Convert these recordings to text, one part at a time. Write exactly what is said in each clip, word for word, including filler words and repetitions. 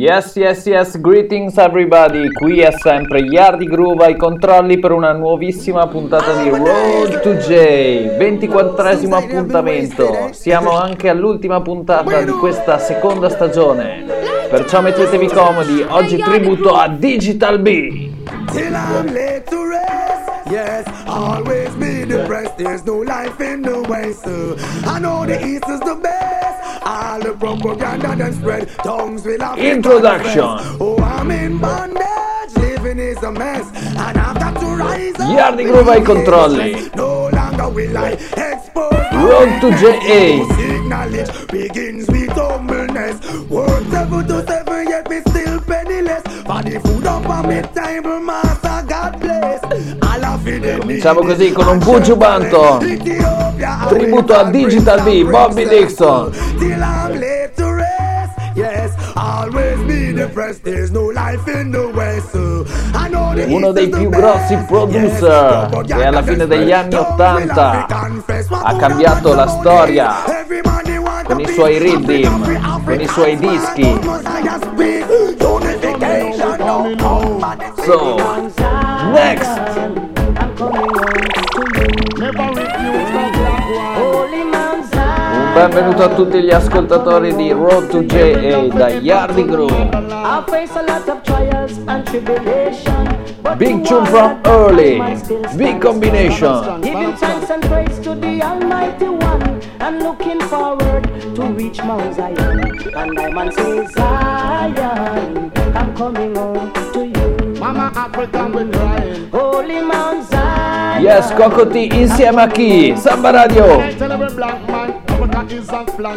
Yes, yes, yes, greetings everybody, qui è sempre Yardi Groove ai controlli per una nuovissima puntata di Road to Jay, ventiquattresimo appuntamento, siamo anche all'ultima puntata di questa seconda stagione, perciò mettetevi comodi, oggi tributo a Digital B. Yes, always be depressed, there's no life in the West. I know the East is the best, all the propaganda them spread, tongues will have introduction. Oh, I'm in bondage, living is a mess, and I've got to rise up. Yardi Groove ai controlli. No longer will I expose Road to J A. Knowledge begins with humbleness. Work seven to seven, yet me still penniless. For the food up on me table, master God bless. Cominciamo così con un Buju Banto, tributo a Digital B, Bobby Dixon. Uno dei più grossi producer che alla fine degli anni ottanta ha cambiato la storia con i suoi rhythm, con i suoi dischi. So, next! Un benvenuto a tutti gli ascoltatori di Road to J A da Yardi Groove. Big tune from early, big combination. Giving thanks and praise to the Almighty One. I'm looking forward to reach Mount Zion. And my man says, Zion, I'm coming home to you. Mama Africa will cry. Holy Mount Zion. Yes, Cocoa Tea insieme a chi? Samba Radio. Shabba.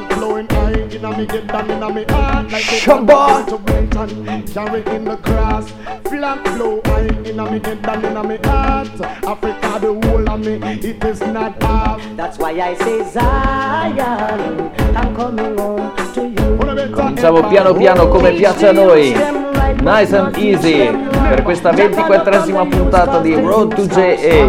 That's why I say Zion, I'm coming home to you. Cominciamo piano piano come piace a noi. Nice and easy per questa ventiquattresima puntata di Road to J A.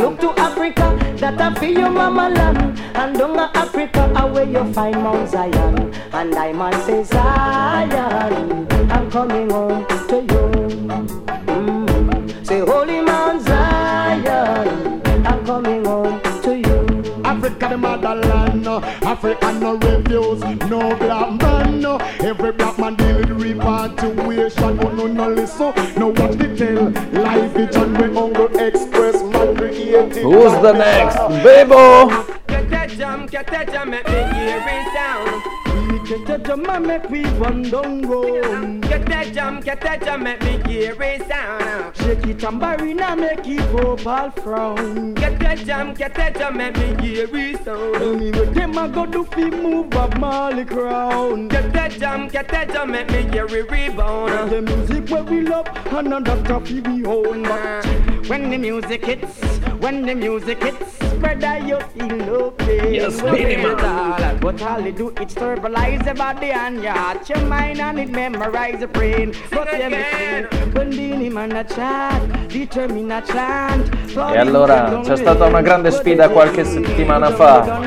Look to Africa, that I feel your mama land. And down to Africa, where you find Mount Zion. And I must say Zion, I'm coming home to you. Mm. Say holy Mount Zion, I'm coming home to you. Africa the motherland, Africa no refuse, no black man, no. Every black man deal with repatriation. Oh no no listen, no watch the tale. Life is on we hunger express man created. Who's the next? Bebo. Get a jam, get a jam, make me hear it sound. Get a jam and make me run down road. Get a jam, get a jam, make me hear it sound. Shake it tambourine and make it go all frown. Get a jam, get a jam, make me hear it sound. Tell me what them a go do fi move up Molly Crown. Get a jam, get a jam, make me hear it rebound. The music where we love and another coffee we own. When the music hits, when the music hits, brother you feel no pain. Yes, Beenie Man. But all it do it stabilize the body and your heart, your mind, and it memorize the brain. But everything when Beenie Man a chant, determine a chant. E allora c'è stata una grande sfida qualche settimana fa,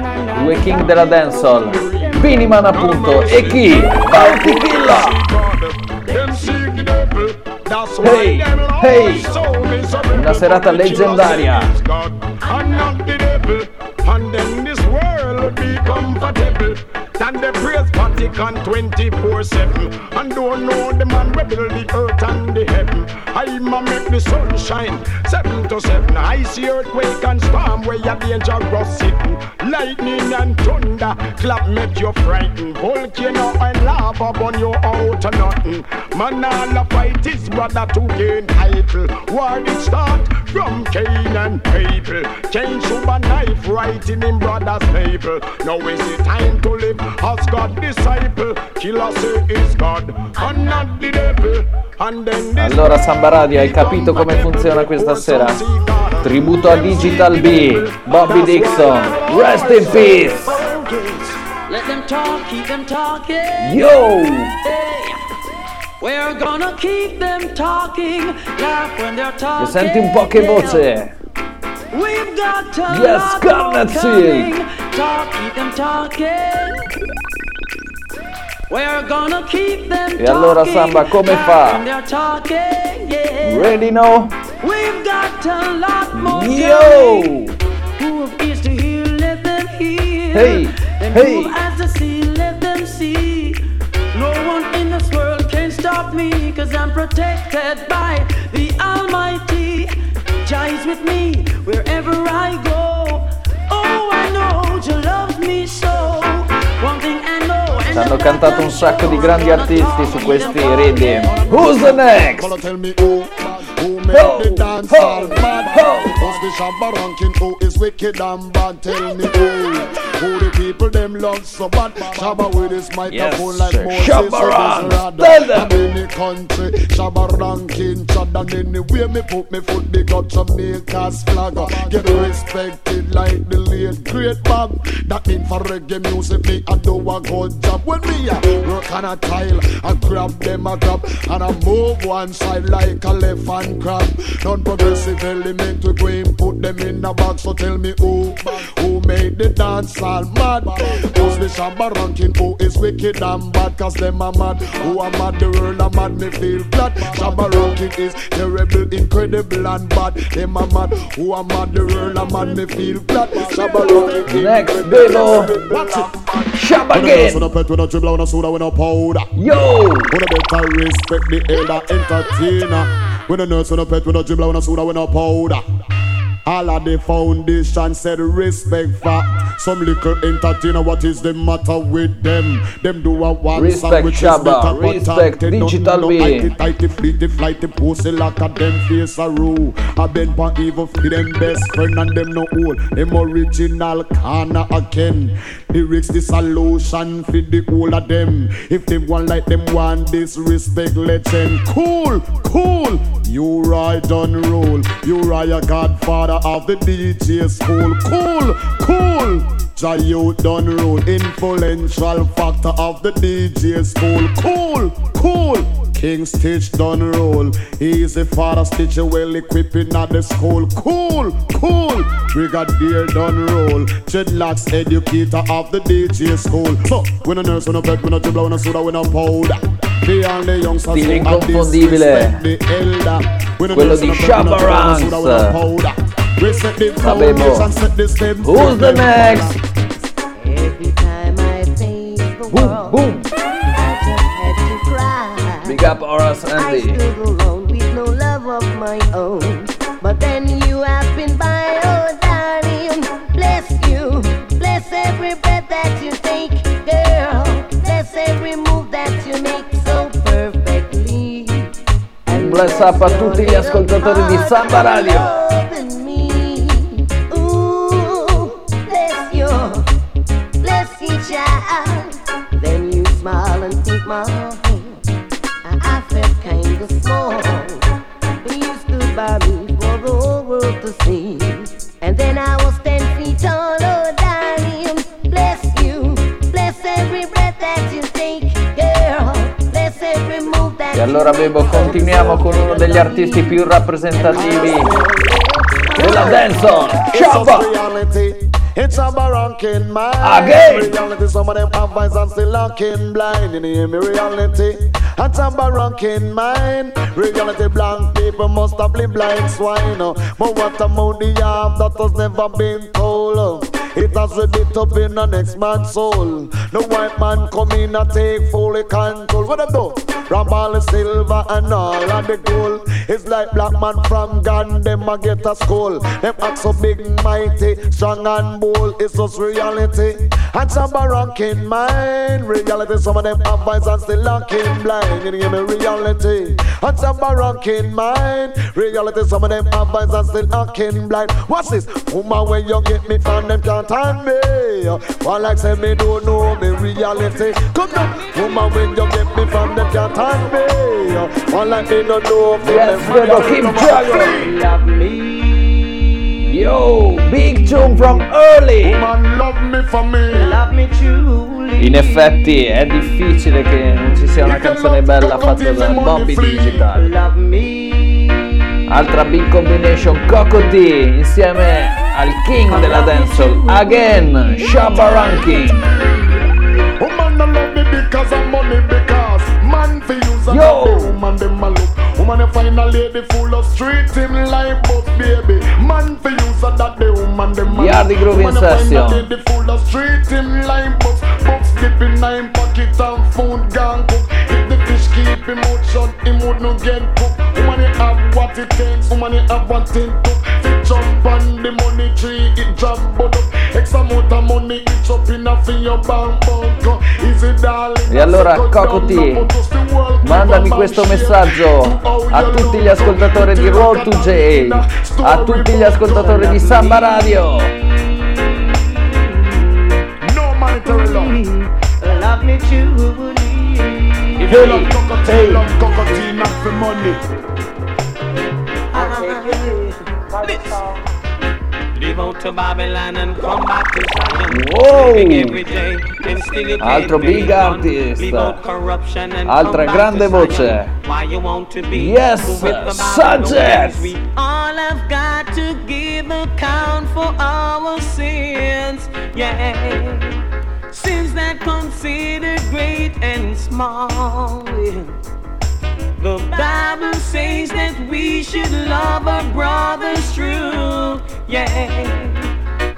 due king della dancehall, Beenie Man appunto e chi? Bounty Killer. Hey, hey, una serata leggendaria. And the praise Vatican twenty-four seven. And don't know the man we build the earth and the heaven. I'ma make the sun shine seven to seven. I see earthquake and storm where you're dangerous sitting. Lightning and thunder clap make you frightened. Volcano and lava burn you out of nothing. Man all a fight his brother to gain title. War did start from Cain and Abel. Cain shoot a knife right in him brother's navel. Now is the time to live as God disciple, killer say is God and not the devil. And then this. Allora Samba Radio, hai capito come funziona questa sera? Tributo a Digital B, Bobby Dixon, rest in peace. Let them talk, keep them talking. Yo! We're gonna keep them talking. Laugh when they're talking. Senti un po' che voce. We've got to. Yes, Garnet Silk. Talk, keep them talking. E allora Samba come fa? Ready now? Yo! Hey! Hey! Protected by the Almighty, Jah is with me wherever I go. Oh, I know Jah loves me so. One thing I know. And hanno cantato un sacco di grandi artisti su questi ridi. Who's the next? Ho, ho, ho. Who the people them love so bad. Shabba with his microphone, yes, like Moses. Shabba Ranks, tell them. In the country, Shabba Ranks in Chad. And anywhere me put me foot, big up Jamaica's flag. Get respected like the late great Bob. That mean for reggae music, me I do a good job. When me I work on a tile, I grab them a grab, and I move one side like a elephant crab. Non-progressive element, we go and put them in a box. So tell me who, who made the dance mad. Who's the Shabba Ranking? Who is wicked and bad? Cause them are mad. Who are mad? The world are mad. Me feel flat. Shabba Ranking is terrible, incredible and bad. Them are mad. Who are mad? The world are mad. Me feel flat. Shabba Ranking. Next, Bebo. Shabba again. Yo. Better respect the elder entertainer. When a nurse on a pet, when a dribbler, when a soda, when a powder. All of the foundation said respect for some little entertainer. What is the matter with them? Them do a one respect which Shabba, is better, respect Digital B. Tighty, flighty, flighty, pussy like a them face a rule. I been for evil for them best friend and them no old. Them original corner again. Lyrics the solution for the whole of them. If they want like them want disrespect, let them cool, cool. You ride on roll. You ride a godfather of the D J school. Cool, cool. Jah you done rule. Influential factor of the D J school. Cool, cool. King Stitch done roll. He's a father Stitch well equipping at the school. Cool, cool. Brigadier done roll. Dreadlocks educator of the D J school. So, when a nurse, when a vet, when a dribbler, when a soda, when a powder. Stile inconfondibile, quello di Shabba Ranks. Bebo. Who's the next? Boom, boom. Big up Oras Andy. But then you have been by, oh darling. Bless you, bless every breath that you take, girl. Bless every move that you make. Bless up a tutti gli ascoltatori di Samba Radio. Ooh, bless you, bless each other. Then you smile and take my hand. I felt kind of small. You stood by me for the whole world to see. And then I was ten feet tall. Oh, darling, bless you, bless every breath that you take, girl. Bless every move that you make. E allora Bebo, continuiamo con uno degli artisti più rappresentativi della dancehall. Ciao! It's a baranking mind. Again. Reality, some of them have eyes and still looking blind. In hear me reality. It's a baranking mind. Reality, blank people must have been blind swine. But what a moody arm that has never been told. It has read up in the next man's soul. No white man come in and take full control. What I do? Rob all the silver and all of the gold. It's like black man from Ghana, them a get a skull. Them act so big, mighty, strong and bold. It's just reality. And Shabba Ranking mind. Reality, some of them have eyes and still looking blind. You hear me? Reality. And Shabba Ranking mind. Reality, some of them have eyes and still looking blind. What's this? Woman, when you get me from them can't hand me. Well, like say me don't know me reality. Come on, woman, when you get me from them can't hand me. Well, like me don't know me. Yes, we don't keep juggling. Love me. Yo, big tune from early. Woman, love me for me. Love me truly. In effetti è difficile che non ci sia una canzone bella fatta da Bobby Digital. Love me. Altra big combination, Cocoa Tea insieme al king della dancehall, again, Shabba Ranking. because of money, because man for use and a woman them a look. Woman they find a lady full of street him like both baby. Man for use and that the woman them a Yardi Groove in session. Woman they find a lady full of street him like both. Books keep in nine pocket and food gang cook. If the fish keep him out shut, him would no get cooked. Woman they have what it takes, woman they have what it took. Fit jump on the money tree, it drop but up. X amount of money it's up in a fin your bank bank. E allora Cocoa Tea, mandami questo messaggio a tutti gli ascoltatori di Road to Jay, a tutti gli ascoltatori di Samba Radio. To Babylon and come back to Zion. Wow. And still altro big artist, altra grande voce. Yes, Sanchez. All I've got to give account for our sins, yeah. Sins that consider great and small. The Bible says that we should love our brothers true, yeah.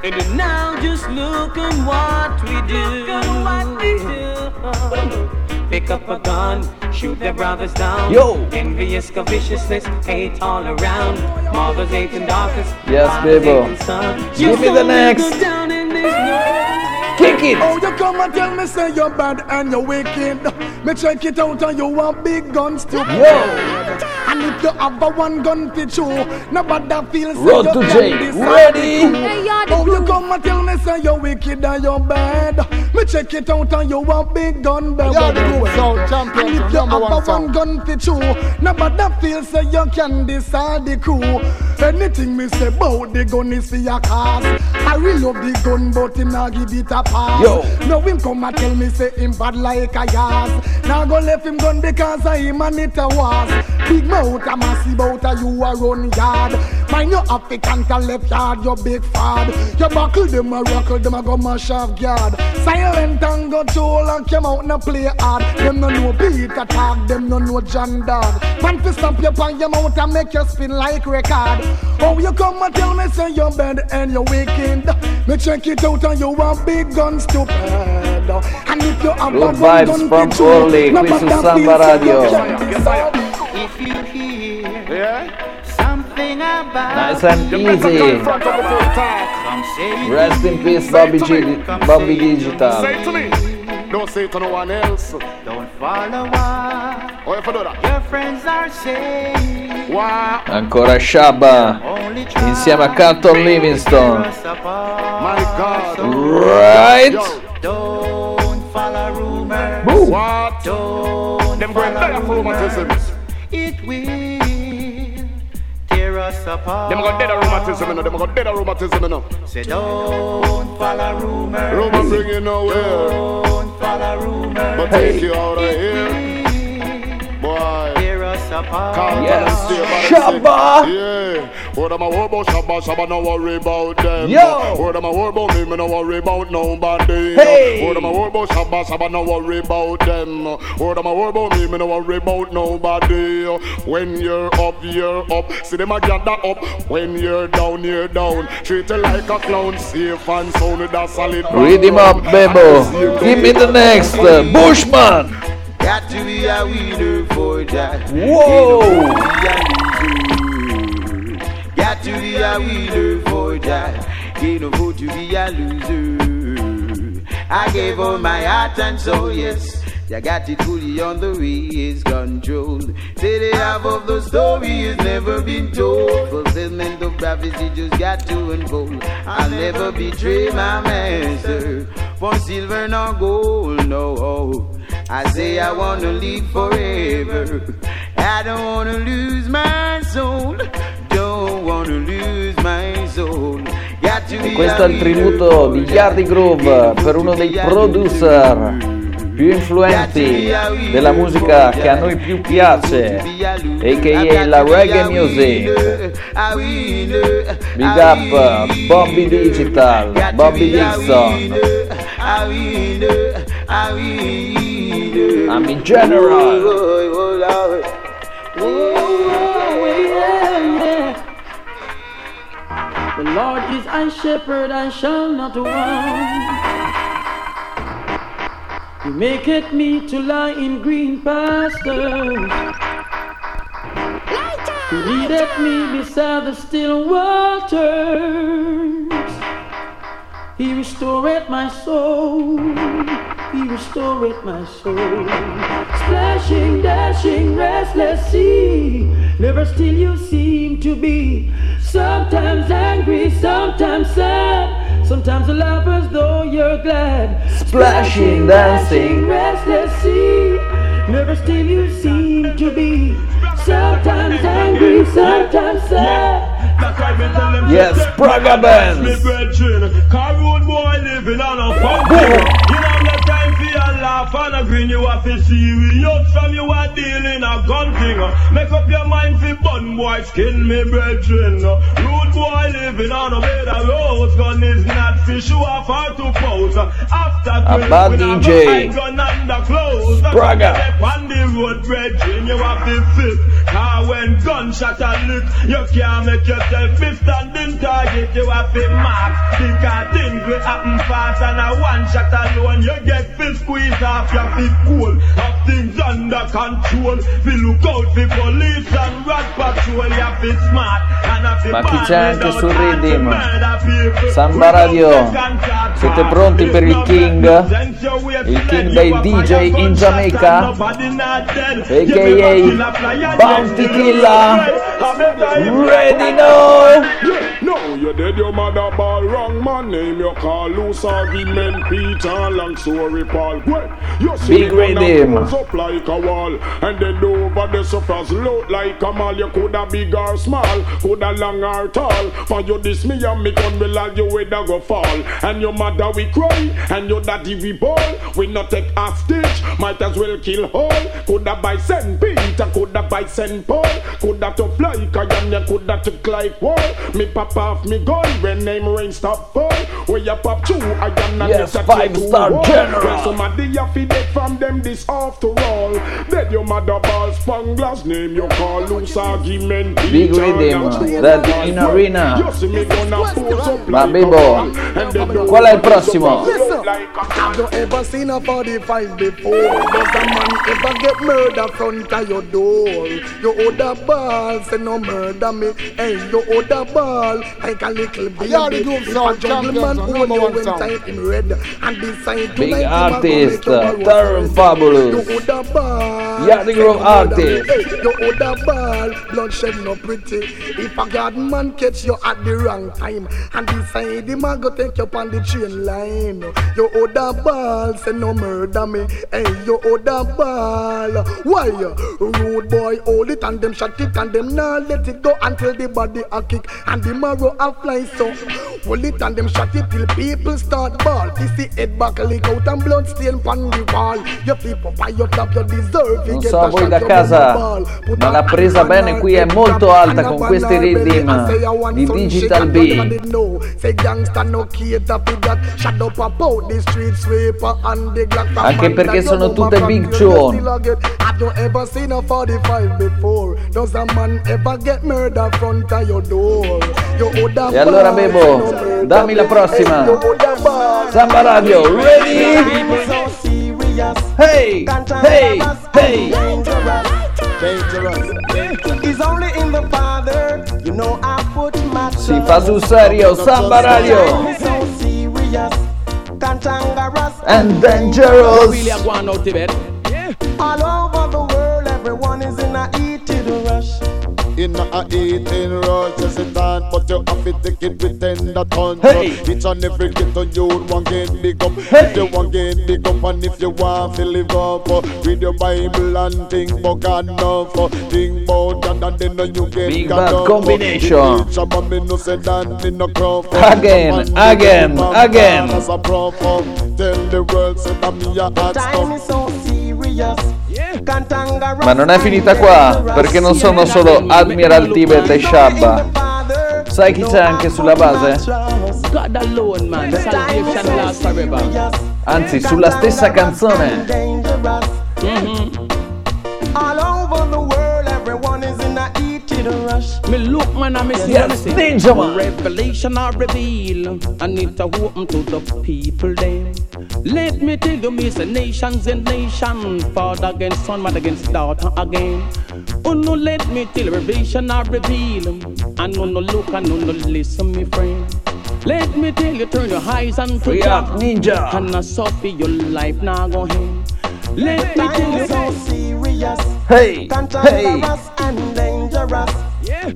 And now just look at what we do, what we do. Pick up a gun, shoot their brothers down. Yo. Envious covetousness, hate all around. Mothers hate in darkness. Yes, Bebo. Give me the next. Kick it. Oh, you come and tell me say you're bad and you're wicked. Me check it out and you want big guns to blow. And if you have a one gun to chew, nobody feels Road to Jay, ready? Oh, you come and tell me say you're wicked and you're bad. Me check it out and you want big gun bad. And if you have a one gun to chew, nobody feels say you can decide the crew. Anything me say about the gun is for your cause. I really love the gun but him not give it a pass. Yo. Now him come and tell me say him bad like a yas. Now go left him gun because I him and it a was. Big mouth a massive out a you a run yard. Mind your African to left yard, your big fad. Your buckle them a rockle, them a go mash off guard. Silent and go troll and come out and play hard. Them no know beat attack, them no know John Dog. Pan to stamp your pan your mouth and make you spin like record. Oh, you come and tell me say you're bad and you're wicked. Me check it out and you want big guns to pad. And if you have Good vibes from Corley, qui su Samba Radio. If you hear yeah. something about nice and easy. Rest in peace, Bobby, G- Bobby Digital. Say to me, don't say to no one else. Don't follow why your friends are saying. Ancora Shabba insieme a Captain Livingston. My God. Right? Yo. What? Don't them great rheumatism. It will tear us apart. Them got dead of rheumatism, you know. Them got dead of rheumatism, you know. Say don't follow rumors. Rumors bring you nowhere. Don't follow rumors. But hey. Take you out of here. Boy. Tear us apart. Can't yes. Shabba. Yeah. What am I worried about Shabba? Shabba no worry about them. Yo. What am I worried about me? Me no worry about nobody. Hey. What am I worried about Shabba? Shabba no worry about them. What am I worried about me? Me no worry about nobody. When you're up, you're up. See them a gather up. When you're down, you're down. Treat it like a clown. Safe and sound with a solid. Read him up, Bebo. Give me the next uh, Bushman. Got to be a winner for that. Whoa. Got to be a winner for that. Ain't no vote to be a loser. I gave all my heart and soul, yes. I got it fully on the way is controlled. Say the half of the story has never been told. Fulfillment of prophecy just got to unfold. I'll never betray my master for silver nor gold, no. I say I want to live forever. I don't want to lose my soul. E questo è il tributo di Yardi Groove per uno dei producer più influenti della musica che a noi più piace, a k a la reggae music. Big up Bobby Digital, Bobby Dixon. I'm in general. The Lord is my shepherd, I shall not want. He maketh me to lie in green pastures. He leadeth me beside the still waters. He restoreth my soul. He restoreth my soul. Splashing, dashing, restless sea. Never still you seem to be. Sometimes angry, sometimes sad. Sometimes you laugh as though you're glad. Splashing, dancing, restless sea. Never still you seem to be. Sometimes angry, sometimes sad. Yes, Praga Bands. Me brethren, car road boy living on a fountain. You know the time for your laugh and a grin. You have to see we out from you are dealing a gun thing. Make up your mind for bun boy skin, me brethren. Road boy living on a bed of roads. Gun is not fish, you are far too close. After twelve, we have a high gun under clothes. Praga. Step on the road, brethren, you have to fit. Car when gunshot and lick, you can't make your fifth standing target, you have been marked. Because things will happen fast and a one shot alone. You get fifth squeeze off your fifth cool. Have things under control. We look out for police and rat patrol. You have been smart. And have been ma chi c'è anche sul Redeem? Samba Radio, siete pronti per il King? Il King dei D J in Jamaica? A k a. Bounty Killer. Ready now. Yeah, no, you did your mother ball wrong, man. Name your call loose of the men, Peter Lang, sorry, Paul. Well, you see, them up like a wall, and then over the surface load like a mall. You coulda big or small, coulda long or tall. For you this me and me come realize you whether go fall. And your mother we cry, and your daddy we ball. We not take hostage, might as well kill all. Coulda buy Saint Peter, coulda buy Saint Paul, coulda to fly, cause you coulda to climb. Like war, me pop off me gun when name rain stop fall. Where you pop two, I am not yes, five star war. General. Somebody you feed it from them this after all. Then your mother ball spun glass name your call loose argument. Big rhythm, that in arena. Ma Bebo, qual è il prossimo? I don't ever seen a forty-five before. Does a man ever get murder front of your door? You hold a ball, say no murder me. Hey, you hold a ball like a little baby. If a gentleman hold you inside in red and decide to like you, Terran Fabulous. You hold a ball, Yardi Groove artist. Hey, you hold a ball, bloodshed no pretty. If a god man catch you at the wrong time and decide him a go take you on the train line. You hold a ball, say no murder me. Hey, you hold a ball. Why? Rude boy hold it and them shot it and them now let it go until the body a kick and the marrow a fly, so hold it and them shot it till people start ball. This the head back leak out and blood stain on the wall. Your people buy your top, you deserve. Non so a voi da casa, ma la presa bene qui è molto alta con questi rhythm di Digital B. Anche perché sono tutte big tune. E allora Bebo, dammi la prossima. Samba Radio, ready? Hey, hey, hey. Si fa sul serio, Samba Radio. And dangerous. All over the world, everyone is in a eating rush. In a eating rush, yes it done, but you have to take it with tender tons. Hey. Each and every kitten you want get big up. Hey. If you want get big up and if you want to live up, uh, read your Bible and think about God enough. Uh, think about God and then uh, you get big God enough. Big bad combination. Uh, again, again, again. Tell the world say that me a hot stuff. Ma non è finita qua, perché non sono solo Admiral Tibet e Shabba. Sai chi c'è anche sulla base? Anzi, sulla stessa canzone Mm-hmm. All over the world, everyone is in a eating rush. Me look, man, I me see, yes, see. Ninja Man. Revelation I reveal, and it's open to the people there. Let me tell you, me say nations and nations, father against son, mother against daughter again. Oh no, let me tell you, revelation I reveal, and no no look and no no listen, me friend. Let me tell you, turn your eyes and free up, Ninja. And I suffer your life now go home. Let me tell you, so serious. Hey, hey. And dangerous. Yeah.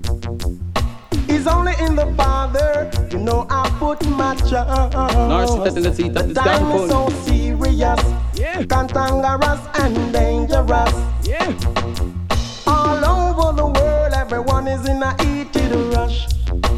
It's only in the Father, you know I put my trust. The time is so serious, yeah. Cantankerous and dangerous. Yeah. All over the world, everyone is in a eating rush.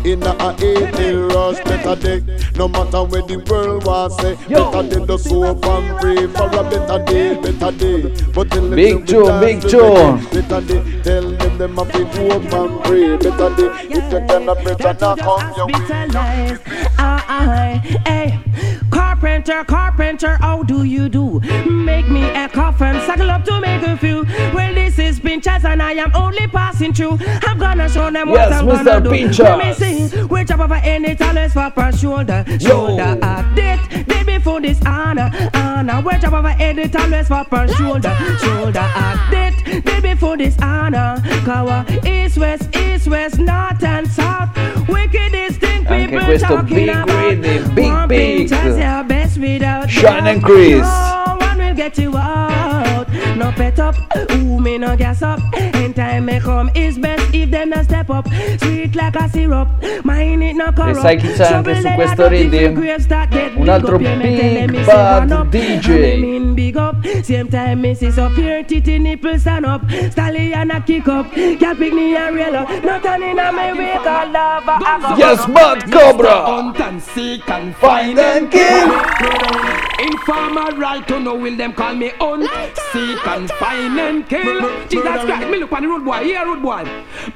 In a eating rush, better day. No matter where the world was, say better day the soap and free for a better day, better day. But big Joe, big Joe. Better day, tell them them have to go up and pray. Better day, if you cannot pray, then I come your way. Hey, carpenter, carpenter, how do you do? Make me a coffin, suckle up to make a few. Well, this is Pinchas and I am only passing through. I'm gonna show them what I'm gonna do. Let me see, we chop over any talents for per shoulder. Shoulder update, day before this honor. Honor, we chop over any talents for per shoulder. Shoulder update, day before this honor. Kawa, east, west, east, west, north and south. Wicked is thing people talking about. Big, big, big. Shine and Chris. No one will get you out. No pet up, who may not gas up. And time may come, it's best if them not step up. Sweet like a syrup, mine it not corrupt. E sai chi c'è anche su questo ride? Un altro big bad D J. Big up, same time misses up here, titty nipple stand up. Stallion a kick up, can't pick me a real up. Nothing in my way, call lava. Yes, but Cobra. Seek and find and kill. Informer right to know will them call me on. Seek and find and kill. Jesus Christ, me look on the road boy, here road boy.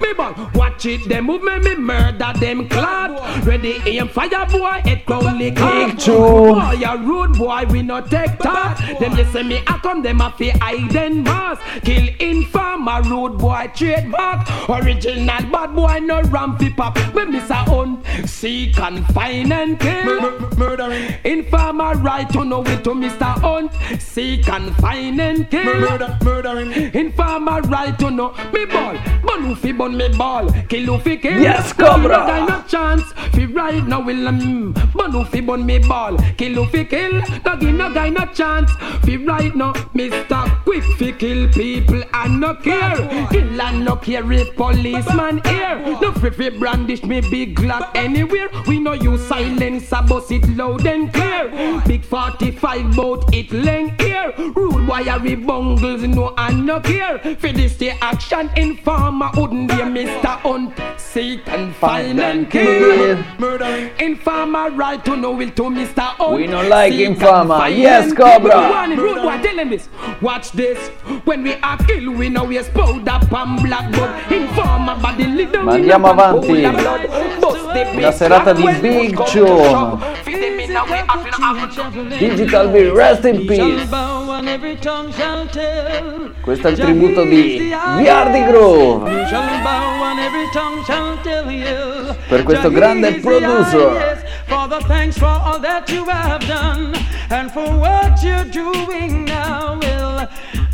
Me bang, watch it, them movement, me murder them clad. Ready aim fire boy, it only kick two. Boy a road boy, we no take that. Them listen me, I come them a fi hide them mask. Kill informer road boy, trademark. Original bad boy, no ram fi pop. Me miss a on. Seek and find and kill. Murder, murdering. Informer right to know it to Mister Hunt. Seek and find and kill. Murder, murdering. Informer right to know me ball. Bun fi bun me ball. Kill fi kill. Yes, Cobra. I no chance. Fi right now will um. Bun fi bun me ball. Kill fi kill. No give no guy no chance. Fi right now, Mister Quick fi kill people and no care. Kill and no care if policeman here. No free fi brandish me big Glock anywhere. We know you silence, I bust it loud and clear. Big forty-five boat, it length here. Rude wiry bungles, no and no care. For this day action, informer wouldn't be Mister Hunt. Seek and find and kill. Murder. Informer right to know will to Mister Hunt. We don't like informer. Yes, Cobra. Warning, rude boy, tell him this. Watch this. When we are kill, we know we explode up and black blood. Informer, but the little we know avanti. La serata di Big Joe. Digital B, rest in peace. Questo è il tributo di Yardi Groove per questo grande producer.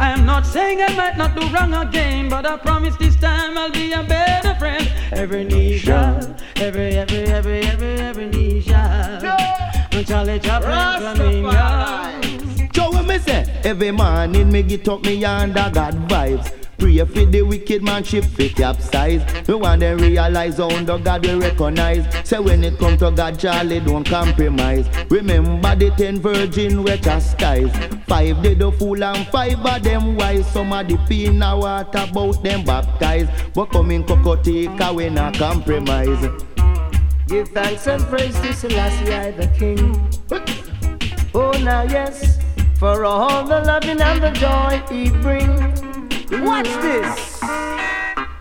I'm not saying I might not do wrong again, but I promise this time I'll be a better friend. Every knee shall, every, every, every, every, every knee shall. No. Charlie Chaplin coming down. So when me say, every morning me get up me under God vibes. Pray for the wicked man, ship fit capsize. We want them realize how under God we recognize. Say when it come to God, Charlie don't compromise. Remember the ten virgin we chastise. Five they do fool and five of them wise. Some of the pain I what about them baptized. But come in Cocoa Tea, cause we not compromise. Give thanks and praise to Selassie the King. Oh now yes, for all the loving and the joy he brings. Watch this.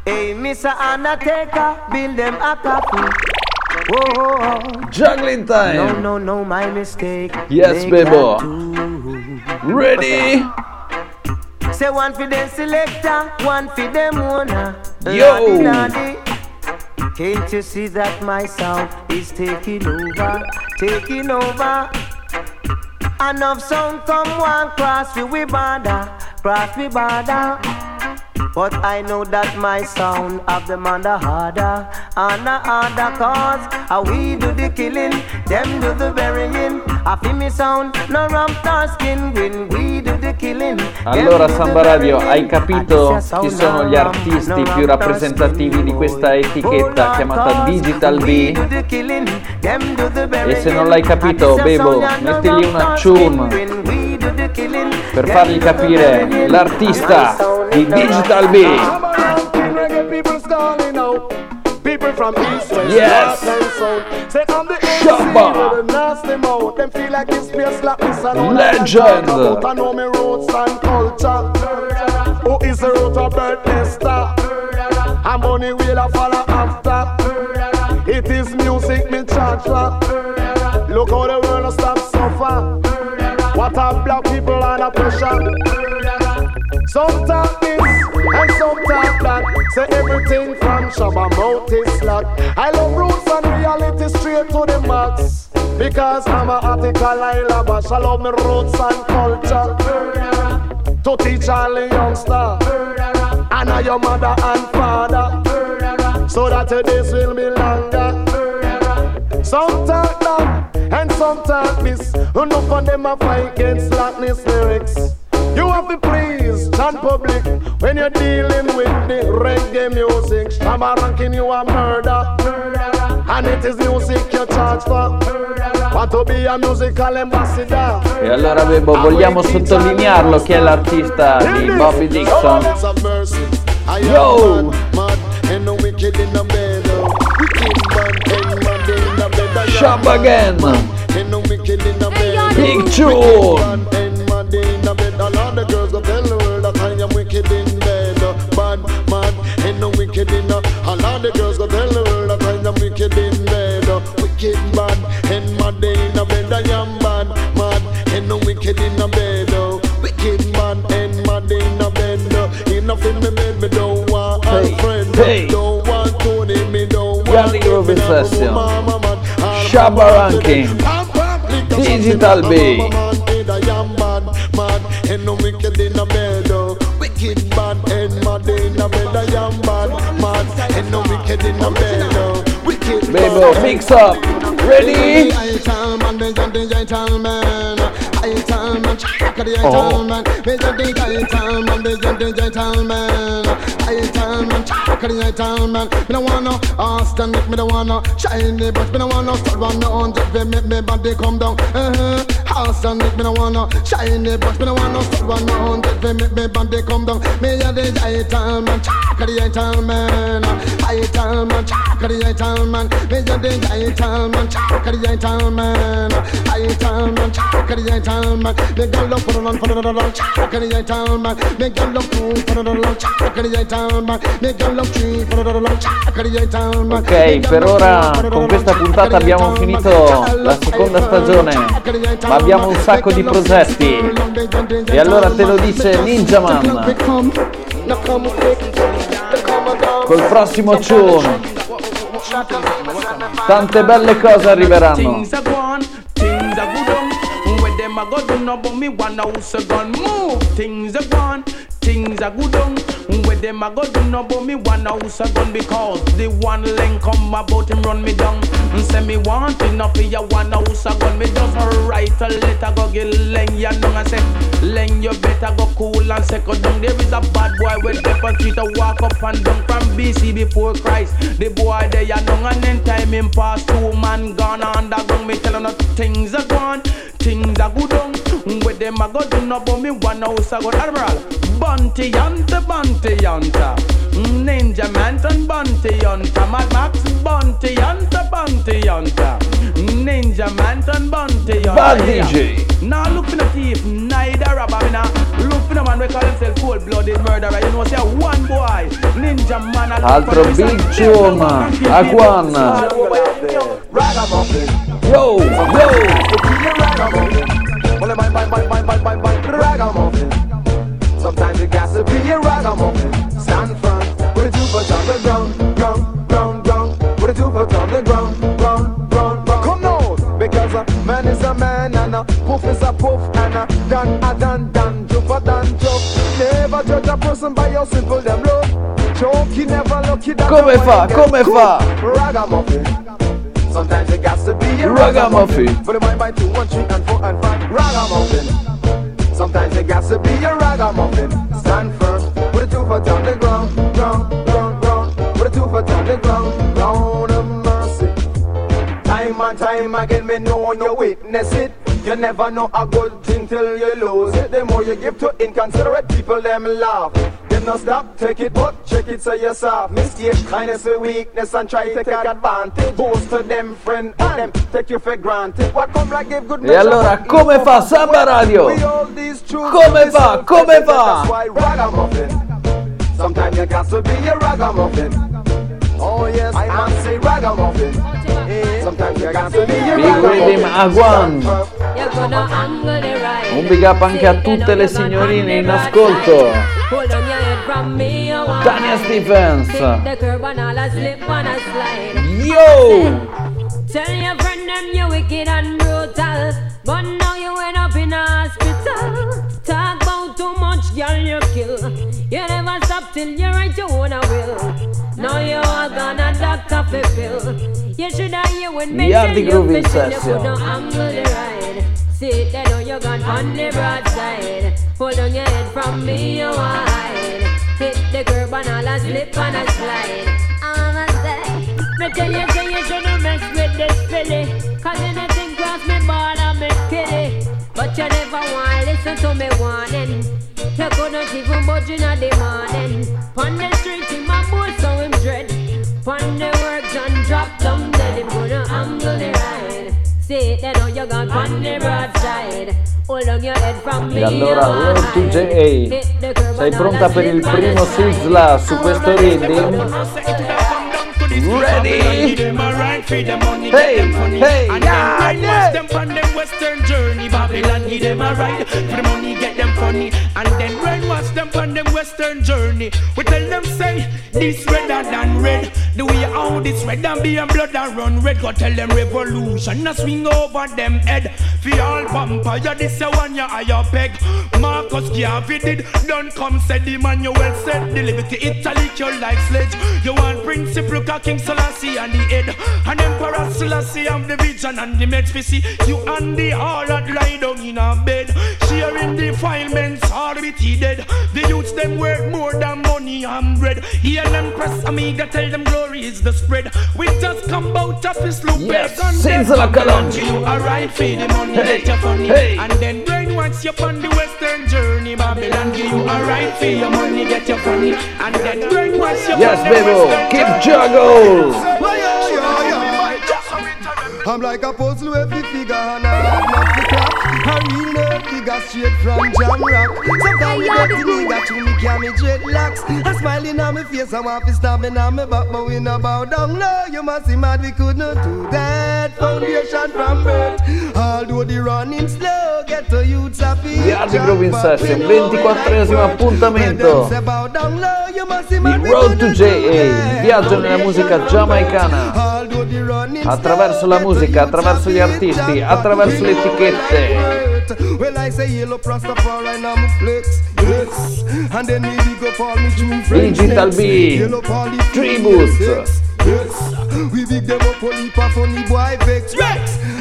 Hey, Mister Undertaker, build them a coffee. Whoa, whoa, whoa. Juggling time. No, no, no, my mistake. Yes, Bebo. Ready? Say one for them selector, one for them owner. Yo! Lordy, can't you see that my sound is taking over, taking over? Enough sound come one cross we we border, cross we border. But I know that my sound of them on the harder, on the harder cause. How we do the killing, them do the burying. I feel me sound, no rump or skin when we do the killing. Allora Samba Radio, hai capito chi sono gli artisti più rappresentativi di questa etichetta chiamata Digital B? E se non l'hai capito, Bebo, mettigli una tune per fargli capire l'artista di Digital B. Yes, Shabba, legend. What a black people under pressure. Some talk this and some talk that. Say everything from Shabba Mouth is slack. I love roots and reality straight to the max. Because I'm a article I love, I love my roots and culture. To teach all the youngsters and your mother and father, so that the days will be longer. Some talk that and sometimes miss, enough of them a fight against slackness lyrics. You have to please John Public when you're dealing with the reggae music. Shabba Ranking you a murder, and it is music you charge for. Want to be a musical ambassador. E allora Bebo, vogliamo sottolinearlo che è l'artista di Bobby Dixon. Yo! Shop again, big tune. Hey, Yardi Groove session. Shabba Ranking, Digital B. Bebo, mix up, ready? Oh. I don't wanna ask and me don't wanna shiny, but me don't wanna start one hundred. They make me body come down. Uh huh. Ask and me don't wanna shiny, but me don't wanna start one hundred. They make me body come down. Me a the gentleman, the gentleman, gentleman, the gentleman. Me a the gentleman, the gentleman, gentleman, the gentleman. Me gyal up for the for the the gentleman. Me gyal up for the the gentleman. Me gyal up. Ok, per ora con questa puntata abbiamo finito la seconda stagione, ma abbiamo un sacco di progetti. E allora te lo dice Ninja Man col prossimo tune. Tante belle cose arriveranno. Things are good on with them I go do no but me one house a gun because the one link come about him run me down and say me want enough for your one house a gun. Me just write a letter go get Leng ya down and say Leng you better go cool and say go down. There is a bad boy with different street to walk up and down from B C before Christ. The boy there ya down and then time him pass two man gone underground. Me tell him that things are gone, things are good on with them I go do no but me one house a gun. Admiral Bounty Hunter, Bounty Hunter, Ninja Man and Bounty Hunter, Mad Max, Bounty Hunter, Bounty Hunter, Ninja Man and Bounty Hunter. Bad D J. Now nah, look for the thief, neither robber, me nah. Look for the man we call himself cold-blooded murderer. You know say one boy, Ninja Man. Altro big chuma, Aguana. Yo, yo. Ragamuffin. Sometimes it got to be a rock. I'm open, stand firm. What I do for on the ground, ground, ground, ground. What I do for on the ground, ground, ground, ground. Come now, because a man is a man and a poof is a poof and a done a done done, do for done joke. Never judge a person by your simple them look. Joke, never look it. Come fa, come fa. Sometimes it got to be a ragamuffin. For the one by two, one, three, and four, and five. Ragamuffin. Sometimes it got to be a ragamuffin. Stand firm. Put a two foot on the ground, ground, ground, ground. Put a two foot on the ground, ground of mercy. Time and time again, me know you witness it. You never know a good thing till you lose it. The more you give to inconsiderate people, them laugh. Them no stop, take it, but check it so yourself. Mistake, kindness, and weakness, and try to take advantage. Boast to them, friend, and them take you for granted. What come like give good. E allora, come fa Samba Radio? Come fa? Come fa? Sometimes you got to be a ragamuffin. Oh yes, I must say ragamuffin. Sometimes you got to be a ragamuffin. Un big up anche a tutte le signorine in ascolto. Tanya Stevens. Yo! Tell your friend them you're wicked and brutal, but now you end up in a hospital. Talk about too much, girl, you kill. You never stop till you write your own a will. Now you are gonna doctor fulfill. You should have you when me tell you fishing. You could not angle the ride. Sit there now you're gone on the broadside. Pull down your head from me, you hide. Hit the curb and all a slip and a slide. I'm a say, me tell you say you shouldn't mess with this filly, cause anything cross me ball and me kitty. But you never want listen to me warning. You couldn't even budge in the morning. Pon the street in my boat so him dread. Pon the works and drop them dead. Him gonna angle the ride. Say it then now you're gone on the broadside. E allora Road to Jay, sei pronta per il primo Sizzla su questo reading? Ready? Hey, hey, yeah, yeah! Funny, and then brainwash them on them western journey. We tell them say this redder than red. The way how this red and be and blood and run red. Go tell them revolution a swing over them head. For all vampire this a one you are your peg. Marcus Garvey did don't come said the man you well said. The liberty Italy your like sledge. You want principle King Selassie and the head. And Emperor Selassie and the vision and the meds. We see you and the all that lie down in a bed. Sharing the fire. Dead. The youths them worth more than money and bread. Hear them press Amiga, tell them glory is the spread. We just come out of his loop. Yes, since la calonge. You arrive for the money, hey, your funny, hey. And then brainwash you on the western journey. Babylon, you arrive for your money, get your funny, and then brainwash you. Yes, Bebo, keep juggle. I'm like a puzzle with the figure and I love the clock. I real love figure straight from Jam Rock. Sometimes you get the nigga to me carry dreadlocks. I'm smiling on my face, I'm happy stabbing on my back. But we no bow down low, you must be mad we could not do that. Foundation from birth, although the running slow, get to youths happy. Yardi Groove in session, ventiquattresimo appuntamento. Il Road to J A, il viaggio nella musica giamaicana. Attraverso la musica. Musica, attraverso gli artisti, attraverso le etichette. Digital B, Tribute. Yes, we big them up for leap off on the boy vex.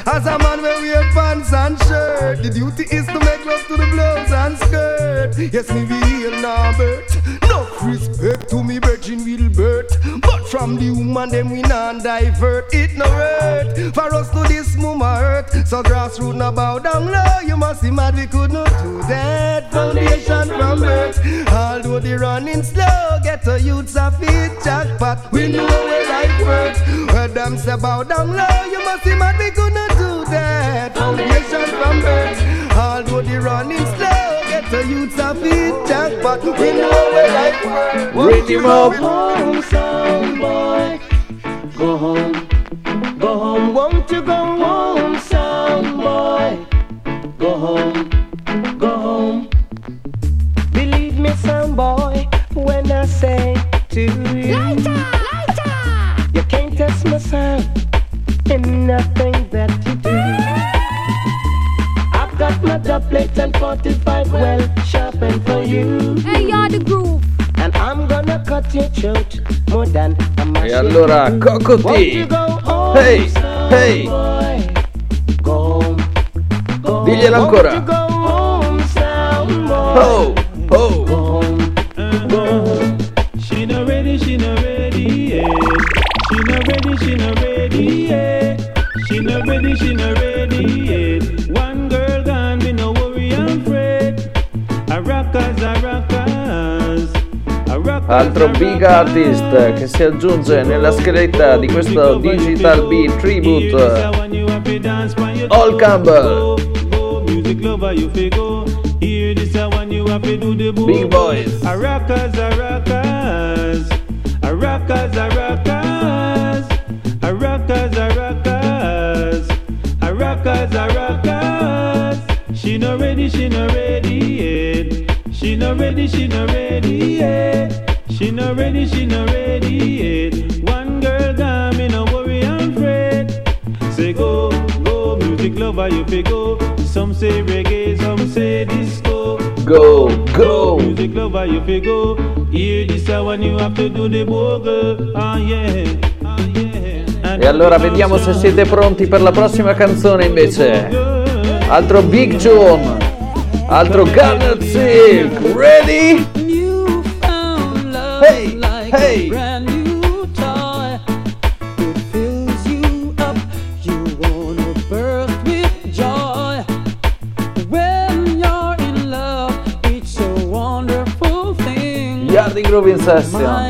As a man we wear pants and shirt. The duty is to make love to the blouse and skirt. Yes, me we heal now, Bert. No respect to me virgin will birth. But from the woman them we non divert. It no hurt for us to this mumma hurt. So grassroots now bow down low. You must be mad we could not do that. Foundation from birth. Although they running slow, get a youths a fit jackpot. We know it. Like words, where them say bow down low, you must see mad we gonna do that. Foundation from birth, although the running slow, get the youths a bit jack, but we know we like words. Read him up. Go home, son boy. Go home, go home. Won't you go home, son boy? Go home, go home. Believe me. forty-five well sharpened for you. Hey, Yardi Groove. And I'm gonna cut your throat more than a machine. E allora, Cocoa Tea. Hey, hey. Diglielo ancora. Oh, oh. Altro big artist che si aggiunge nella scaletta di questo Digital B tribute, All Campbell. Big boys. She not ready, she not ready yet. She not ready, she not ready yet. She not ready, she not ready yet. One girl gone, me no worry and fret. Say go, go, music lover, you fi go. Some say reggae, some say disco. Go, go, music lover, you fi go. Hear this one, you have to do the bogle. Ah yeah, ah yeah. E allora vediamo se siete pronti per la prossima canzone invece. Altro Big John, altro Garnet Silk, ready? Hey, hey! Yardi Groove in session.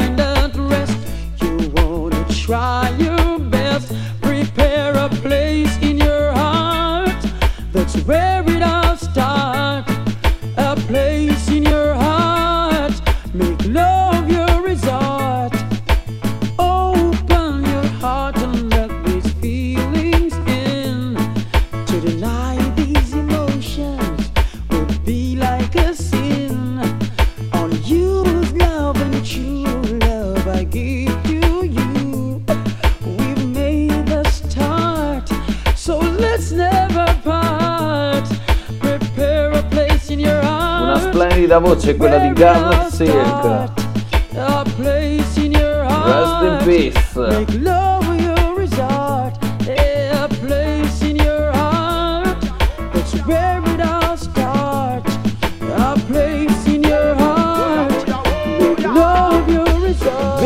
La voce è quella di Garnet Silk. Rest in peace.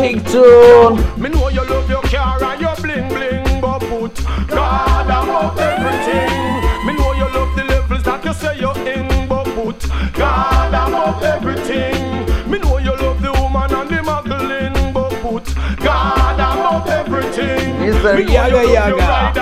Big tune. Me know you love your car and your bling bling, but put God above everything. Me know you love the levels that you say you're in, but put God above everything. Me know you love the woman and the Magdalene, but put God above everything. Mister Yaga Yaga,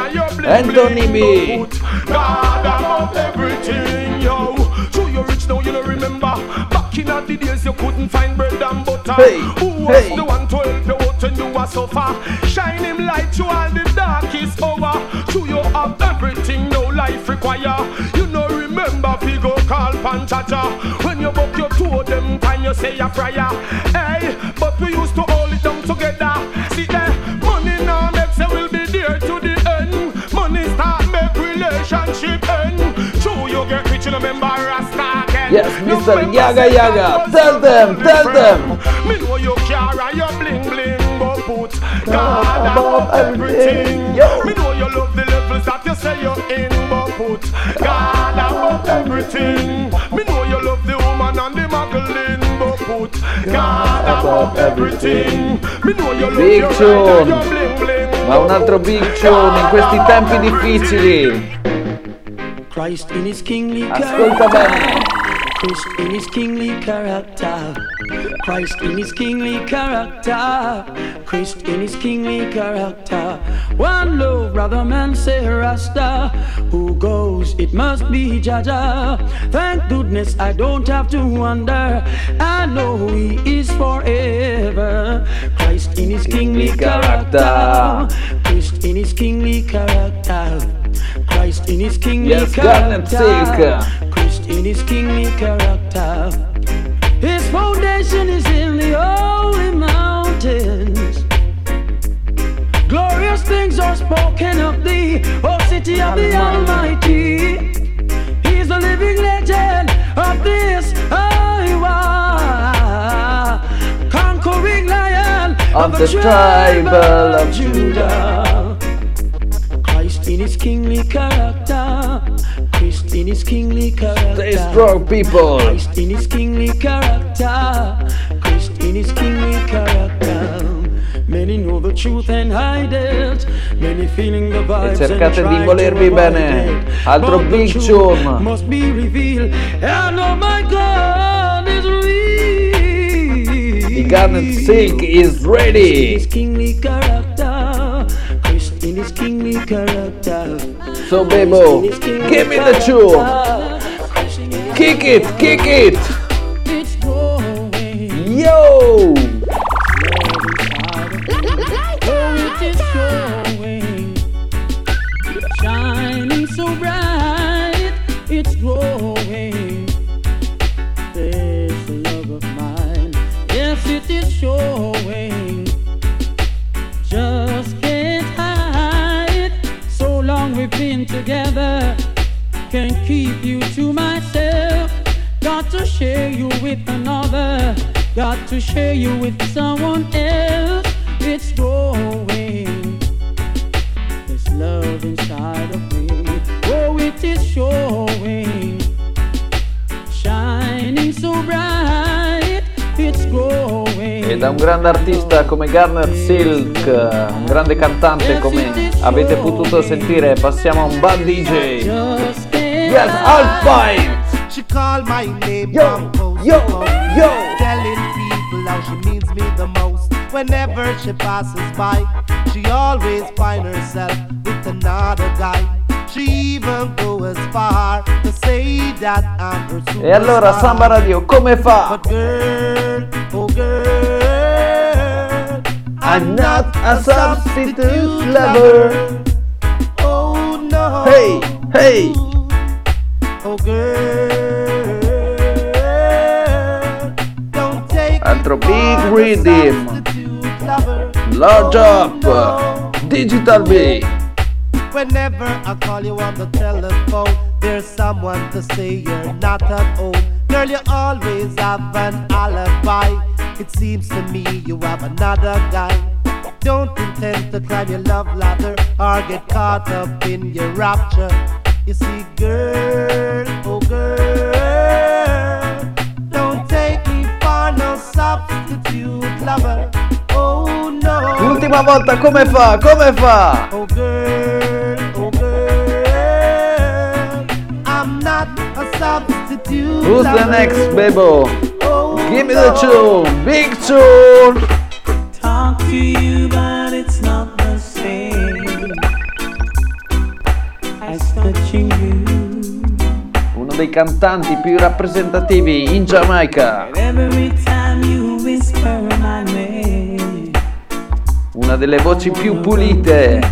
Anthony B. But put God above everything, yo. So you're rich now, you don't remember. Back in the days you couldn't find bread and butter. Hey, who was hey. the one to help you out when you were suffer? Shine him light you and the dark is over. So you have everything no life require. You know remember if you go call Panchacha. You book your two of them time you say a prayer. Hey, but we used to hold it down together. See there, money now makes it will be there to the end. Money start make relationship end. True, you get rich, you remember Rasta again. Yes, Mister Yaga Yaga, tell them, tell them. Me know you care and you bling bling, but put God above everything. Yo. Me know you love the levels that you say you're in, but put God above everything. Me know you love the and the Magdalene, but put God above everything. Me know you big tune, ma un altro big tune in questi tempi difficili. Christ in his kingly ascolta bene. Christ in his kingly character. Christ in his kingly character. Christ in his kingly character. One love, brother man, say Rasta. Who goes, it must be Jaja. Thank goodness I don't have to wonder. I know he is forever. Christ in his kingly character. Christ in his kingly character. Christ in his kingly character. Christ in his kingly character. His foundation is in the holy mountains. Glorious things are spoken of thee, O city of the Almighty. He's a living legend, of this. Oh, you are conquering lion of, of the tribe of Judah. Christ in his kingly character. Christ in his kingly character. Stay strong, people. Christ in his kingly character. Christ in his kingly character. Many know the truth and hide it. Many feeling the vibes e cercate di volervi bene. Altro Big Chum. Must be revealed. And oh my God is real. The Garnet Silk is ready. Christ in his kingly character. So Bebo, give me the chum. Kick it, kick it. Yo. Together can keep you to myself. Got to share you with another. Got to share you with someone else. It's growing. This love inside of me. Oh, it is showing. Shining so bright. It's growing. E da un grande artista come Garnet Silk, un grande cantante come avete potuto sentire, passiamo a un bad D J. Yes, I'll fight. She called my name. Yo, yo, yo. Telling people how she means me the most. Whenever she passes by, she always finds herself with another guy. She even go as far to say that I'm her superstar. E allora Samba Radio come fa? But girl, oh girl, I'm not a substitute lover. Oh no. Hey, hey. Oh girl, don't take altro big rhythm. Large up, oh, no. Digital B. Whenever I call you on the telephone, there's someone to say you're not at home. Girl, you always have an alibi. It seems to me you have another guy. Don't intend to climb your love ladder or get caught up in your rapture. You see, girl, oh girl, don't take me for no substitute lover. Oh no. L'ultima volta come fa, come fa? Oh girl, oh girl, I'm not a substitute. Who's lover. Who's the next, Bebo? Give me the tune, big tune. Talk to you, but it's not the same as touching you. Uno dei cantanti più rappresentativi in Giamaica. Una delle voci più pulite,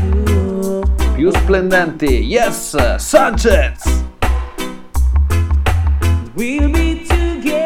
più splendenti. Yes, Sanchez. We'll be together.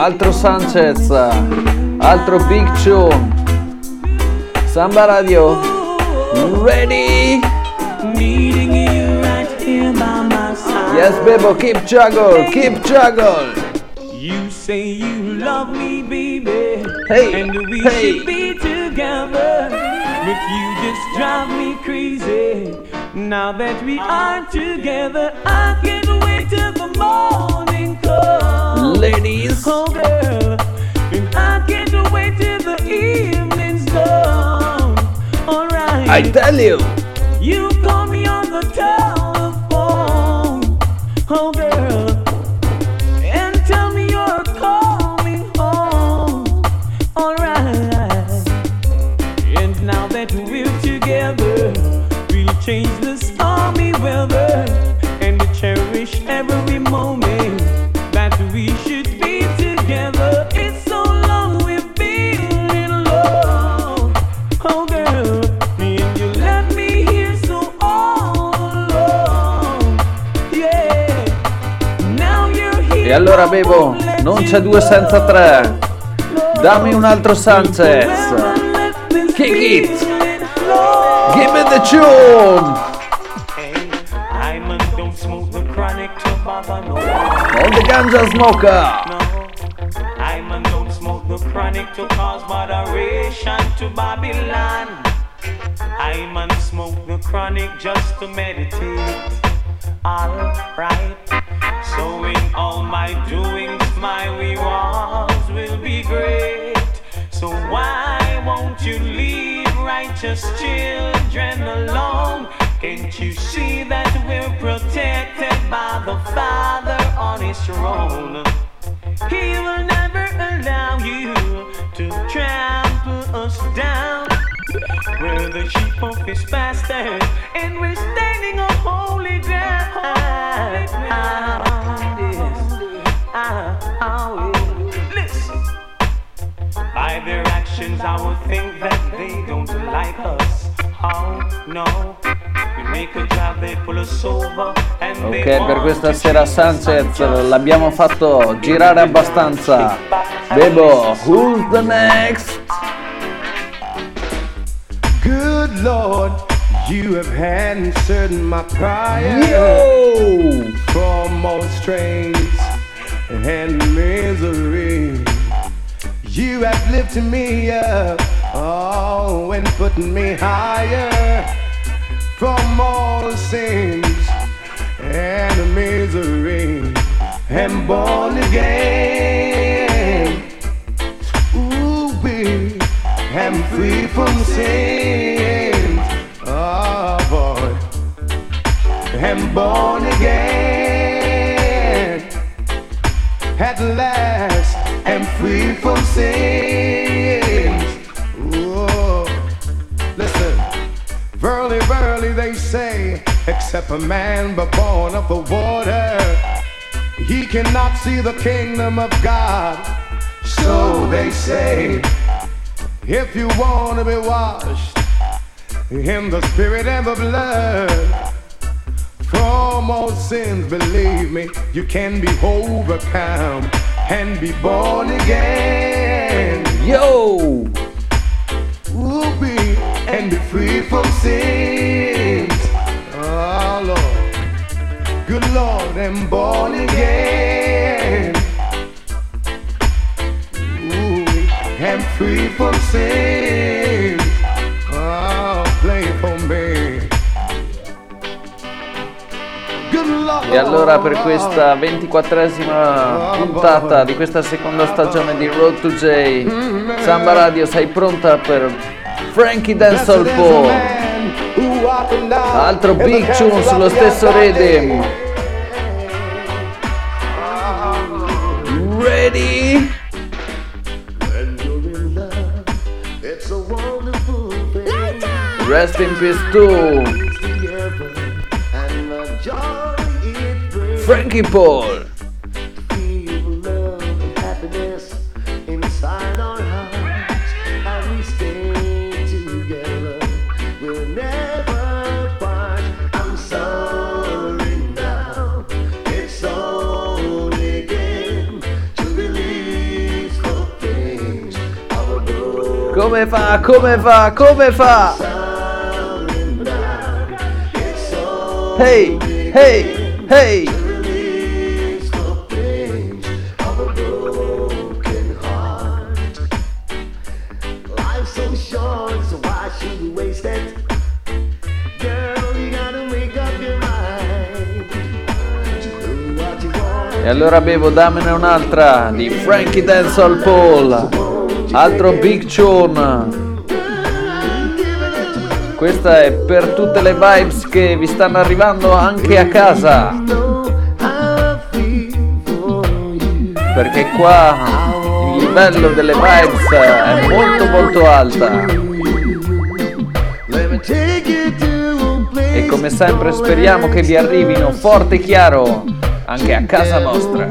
Altro Sanchez, altro Big Show. Samba Radio, ready? Yes, Bebo, keep juggle, keep juggle. You say you love me, baby. Hey, and we hey. Should be together. But you just drive me crazy. Now that we are together, I can't wait till the morning comes. Ladies, oh girl, and I can't wait till the evening's done. Alright, I tell you, you call me on the telephone, oh girl, and tell me you're coming home. Alright. change the stormy weather, and we cherish every moment that we should be together. It's so long we've been in love. Oh girl, and you left me here so all alone. Yeah, now you're here. E allora Bebo, non c'è due senza tre. Dammi un altro Sanchez. Kick it. Give me the tune. Hey, I'm a don't smoke the chronic tobacco. No. All the ganja smoker. No, I'm a don't smoke the chronic to cause moderation to Babylon. I'm a smoke the chronic just to meditate. All right. So in all my doings, my rewards will be great. So why won't you leave righteous children alone? Can't you see that we're protected by the Father on His throne? He will never allow you to trample us down. We're the sheep of His pasture, and we're standing on holy ground. Ah, listen. By their actions, I would think that they don't like us. Oh no, we make a job, they pull us over. Ok, per questa sera Sanchez l'abbiamo fatto girare abbastanza. Bebo, who's the next? Good Lord, you have answered my prayer. Yo! From all strains and misery, you have lifted me up, oh, and put me higher from all sins and misery, and born again. Ooh, we am free from sins, oh boy, and born again at last. I'm free from sins. Whoa. Listen, verily, verily they say, except a man but born of the water, he cannot see the kingdom of God. So they say, if you want to be washed in the spirit and the blood, from all sins, believe me, you can be overcome and be born again. Yo! We'll be and be free from sins. Oh Lord, good Lord, and born again. Ooh, and free from sins. Oh, play for me. E allora per questa ventiquattresima puntata di questa seconda stagione di Road to Jay, Samba Radio, sei pronta per Frankie Dancehall Paul? Altro big tune sullo stesso rhythm. Ready? Rest in peace too, Frankie Paul. Come fa, come va, come fa? Hey, hey, hey. E allora Bevo, dammene un'altra di Frankie Dancehall Paul, altro big tune. Questa è per tutte le vibes che vi stanno arrivando anche a casa, perché qua il livello delle vibes è molto molto alta. come sempre speriamo che vi arrivino forte e chiaro anche a casa nostra.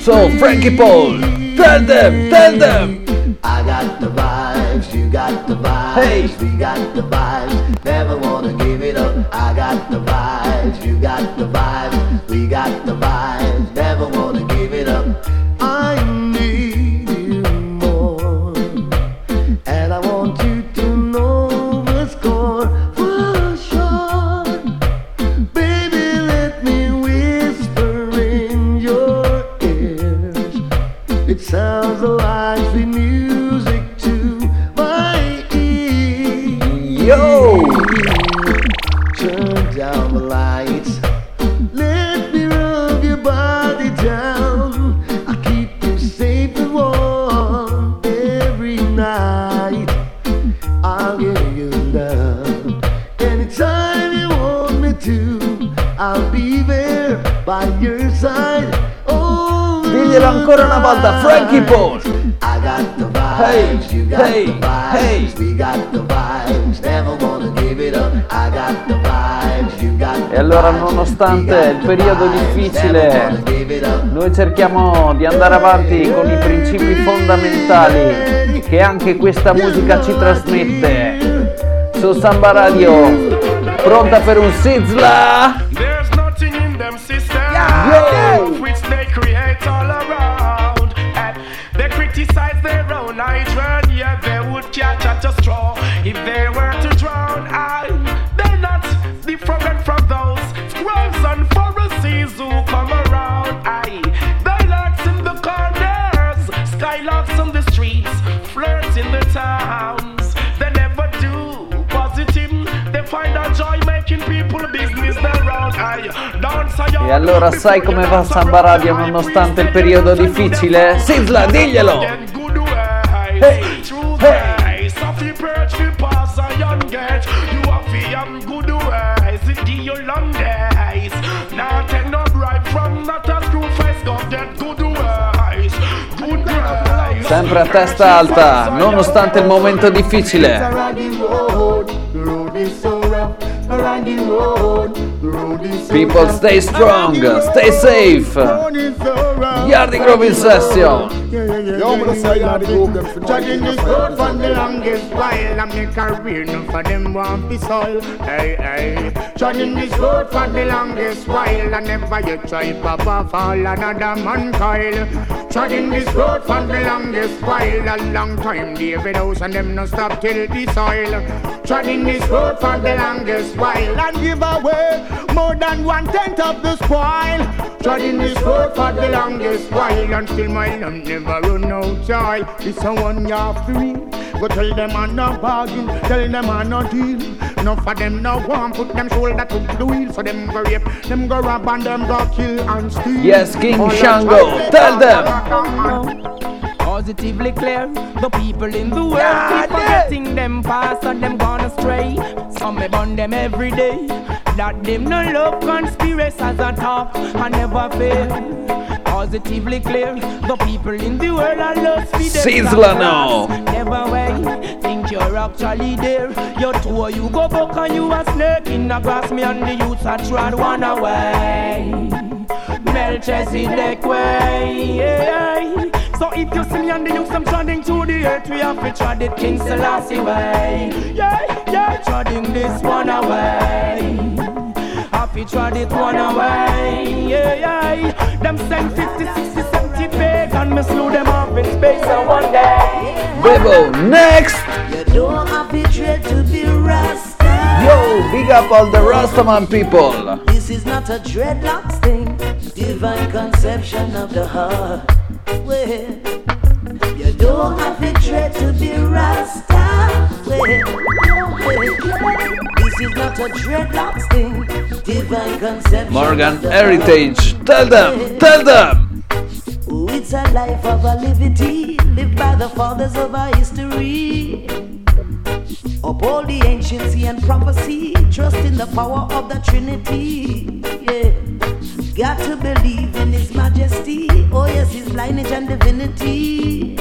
So Frankie Paul, tell them, tell them. I got the vibes, you got the vibes, hey. We got the vibes, never wanna give it up. I got the vibes, you got the vibes, we got the vibes, never wanna give it up. I need you more, and I want you to know the score for sure. Baby, let me whisper in your ears. It sounds like we need. Yo! Turn down the lights. Let me rub your body down. I'll keep you safe and warm every night. I'll give you love. Anytime you want me to, I'll be there by your side. Oh, diglielo ancora una volta, Frankie Paul! I got the vibes, you got the vibes, we got the vibes, never wanna give it up. I got the vibes, you got the vibes. E allora, nonostante il periodo difficile, noi cerchiamo di andare avanti con i principi fondamentali che anche questa musica ci trasmette. Su Samba Radio, pronta per un Sizzla? There's nothing in them system which they create all around. They criticize their own hydrant, yeah, they would catch at a straw if they were to drown. I, they're not different from those scrolls and Pharisees who come around. I, dialogues in the corners, skylarks on the streets, flirts in the towns. They never do positive, they find a joy making people business around. I, E allora sai come va Samba Radio nonostante il periodo difficile? Sizzla, diglielo! Hey, hey. Sempre a testa alta, nonostante il momento difficile. People stay strong, stay safe. Yardi Groove in session. Yo, I'm gonna say Yardi Groove. Chugging this road for the longest while, I'm in career, none for them want this all. Hey, hey. Chugging this road for the longest while, I never you try papa fall another man coil. Chugging this road for the longest while, a long time David House and them no stop till the soil. Chugging this road for the longest while, and give away more than one tenth of the spoil. Treading this road for the longest while, until my love never run out, child. It's someone you have to read. Go tell them I'm not bargain, tell them I'm not deal. Enough of them no one put them shoulder to the wheel. So them go rape, them go rob and them go kill and steal. Yes, King all Shango, tell them. Positively clear, the people in the world yeah, keep forgetting yeah. them past and them gone astray. Some me burn them every day. That them no love conspiracies at all, I never fail. Positively clear, the people in the world are lost. Sizzla now. Never way, think you're actually there. You two or you go buck and you a snake in the grass. Me and the youths are trod one away. Melchizedek way. Yeah. So if you see me and the youths, I'm trotting through the earth. We have to trod it King Selassie way. Yeah, yeah, trodding this one away. Have to trod it one away. Yeah, yeah. Them send fifty, sixty, seventy peg and me slew them off in space and one day. Bebo, next! You don't have to trade to be Rasta. Yo, big up all the Rastaman people. This is not a dreadlocks thing. Divine conception of the heart. Well, you don't have to dread to be Rasta. Well, well, this is not a dreadlocks thing. Divine conception. Morgan Heritage, heart. Tell them, tell them. Ooh, it's a life of a liberty, lived by the fathers of our history. Uphold the anciency and prophecy, trust in the power of the Trinity. Yeah. Got to believe in His majesty, oh yes, His lineage and divinity.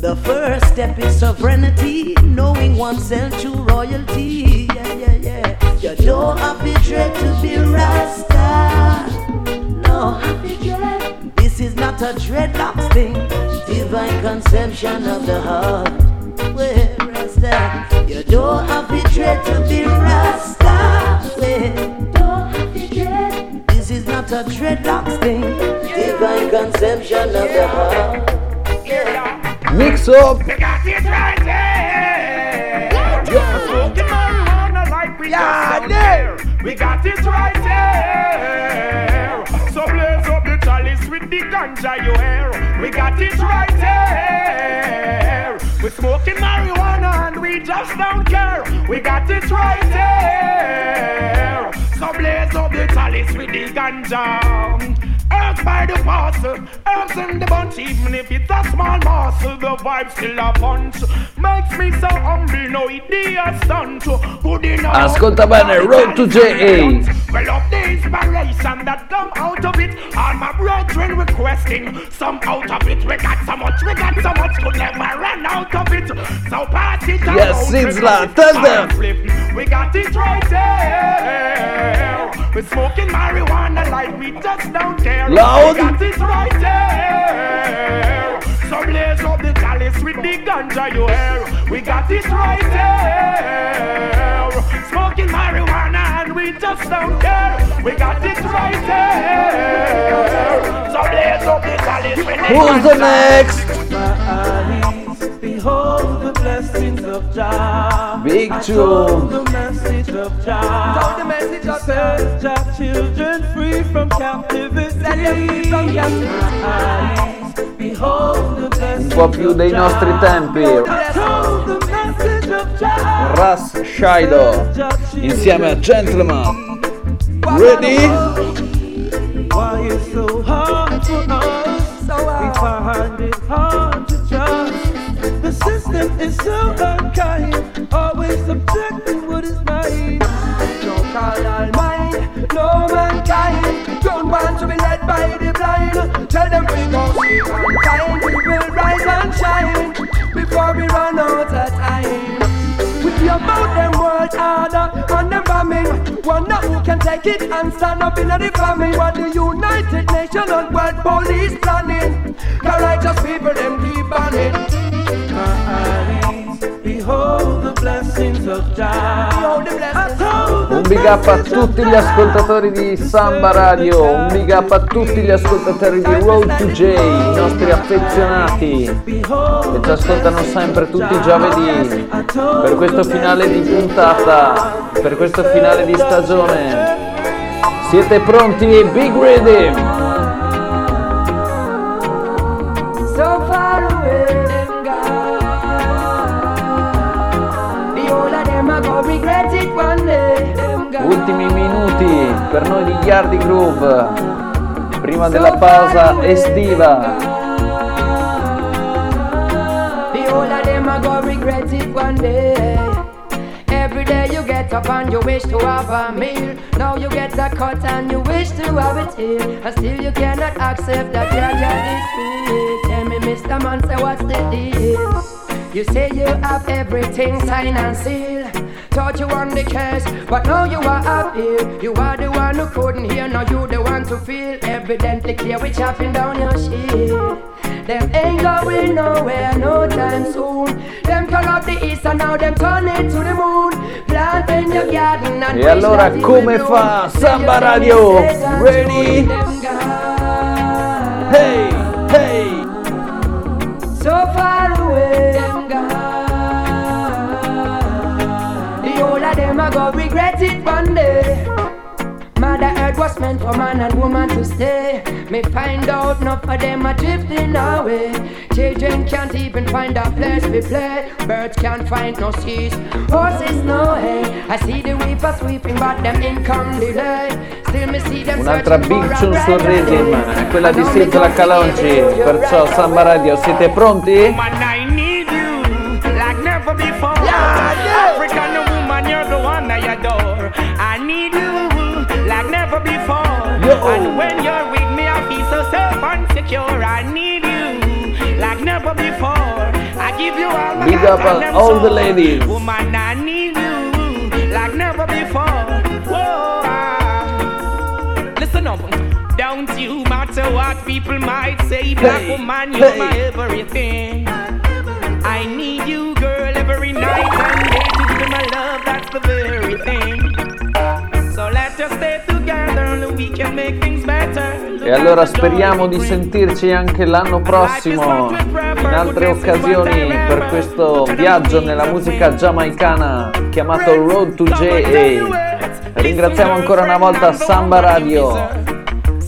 The first step is sovereignty, knowing oneself true royalty. Yeah, yeah, yeah. You don't have to dread to be Rasta. No, have to dread. This is not a dreadlocks thing. Divine conception of the heart. Well, Rasta. You don't have to dread to be Rasta. Well, don't have to dread. This is not a dreadlocks thing. Divine conception of the heart. Yeah. Mix up! They got this right there! Yeah, yeah, there! We got this right there! So blaze up the chalice with the ganja you hear! We got this right there! We're smoking marijuana and we just don't care! We got this right there! So blaze up the chalice with the ganja! Herbs by the parcel, herbs in the bunch. Even if it's a small parcel, the vibe still a punch. Makes me so humble, no idea stunt. Ascolta bene, Road to Jay. Well, of the inspiration that come out of it, all my brethren requesting some out of it. We got so much, we got so much, could never run out of it. So pass it out. Yes, Sizzla, tell them. We got it right there. We're smoking marijuana like we just don't care. Loud. We got it right there. So blaze up the chalice with the ganja you hear. We got it right there. Smoking marijuana and we just don't care. We got it right there. So blaze up the chalice with the ganja. Who's the next? My eyes behold the blessings of Jah. Big tune. Of Jah, the message of set Jah children free from captivity. My eyes behold the blessing. Un po' più dei nostri tempi. Russ Shido insieme a Gentleman. Ready? Why is so hard for us? We find it hard to trust. The system is so unkind, always subjecting what is mine. Don't call all mine, no mankind. Don't want to be led by the blind. Tell them we go see on time. We will rise and shine before we run out of time. We hear about them world order and them bombing. Wonder who can take it and stand up in the famine. What the United Nations and World Police planning. The righteous people them keep on it. Behold the blessings of God. Un big up a tutti gli ascoltatori di Samba Radio, un big up a tutti gli ascoltatori di Road to Jay, i nostri affezionati che ci ascoltano sempre tutti i giovedì. Per questo finale di puntata, per questo finale di stagione, siete pronti? Big Reading! Ultimi minuti per noi di Yardi Groove prima della pausa estiva. The whole of them are gonna regret it one day. Every day you get up and you wish to have a meal. Now you get a cut and you wish to have it here. And still you cannot accept that you are. Tell me, Mister Man, say what's the deal? You say you have everything signed and sealed. Thought you won the case, but now you are up here. You are the one who couldn't hear, now you the one to feel. Evidently clear, we chopping down your shield. Them ain't going nowhere, no time soon. Them corrupt the east and now them turn it to the moon. Plant in your garden and e allora come fa Samba Radio? Ready? Hey, hey. So far away. I go regret it one day. Mother Earth was meant for man and woman to stay. May find out enough of them are drifting away. Children can't even find a place to play. Birds can't find no seeds, horses no hay. I see the reaper sweeping but them income delay. Still me see them un'altra big tune sul rhythm è quella di Sizzla Calonci. Perciò Samba Radio, siete pronti? I need you like never before. I need you like never before. Yo. And when you're with me I feel so safe and secure. I need you like never before. Big up on all the ladies. Woman, I need you like never before. Whoa. Listen up. Don't you matter what people might say. Black woman, you're my everything. I need you, girl, every night and day. To give you my love, that's the very thing. So let's just stay together, we can make things better. E allora speriamo di sentirci anche l'anno prossimo, in altre occasioni, per questo viaggio nella musica giamaicana chiamato Road to Jay. Ringraziamo ancora una volta Samba Radio,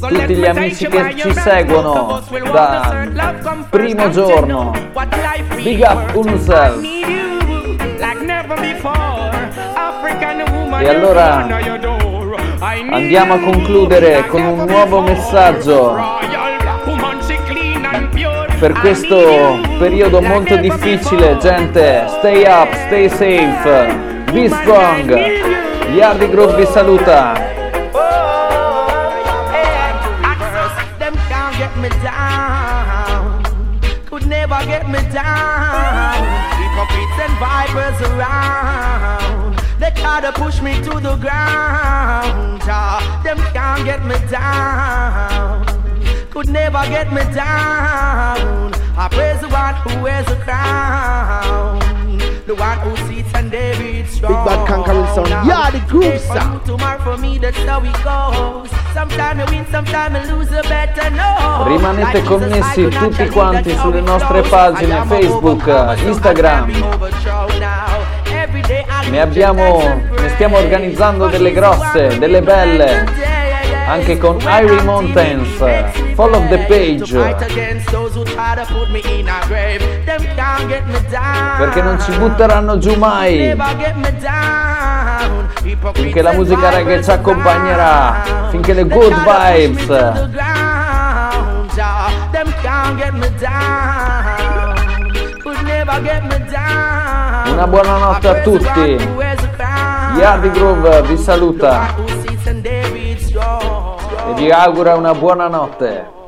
tutti gli amici che ci seguono dal primo giorno. Big up unself. E allora andiamo a concludere con un nuovo messaggio per questo periodo molto difficile, gente. Stay up, stay safe, be strong. Yardi Groove vi saluta. Get me down, people pretend vipers around, they try to push me to the ground, ah, them can't get me down, could never get me down, I praise the one who wears a crown, the one who sits and they beat strong. Big bad conquering sound, yeah, the groove sound. Tomorrow for me, that's how it goes. Sometimes win, sometimes lose, better know. Rimanete connessi tutti quanti sulle nostre pagine Facebook, Instagram. Ne abbiamo, ne stiamo organizzando delle grosse, delle belle, anche con Iron Mountains. Follow the page, perché non ci butteranno giù mai, finché la musica reggae ci accompagnerà, finché le good vibes. Una buona notte a tutti. Yardi Groove vi saluta e vi augura una buona notte.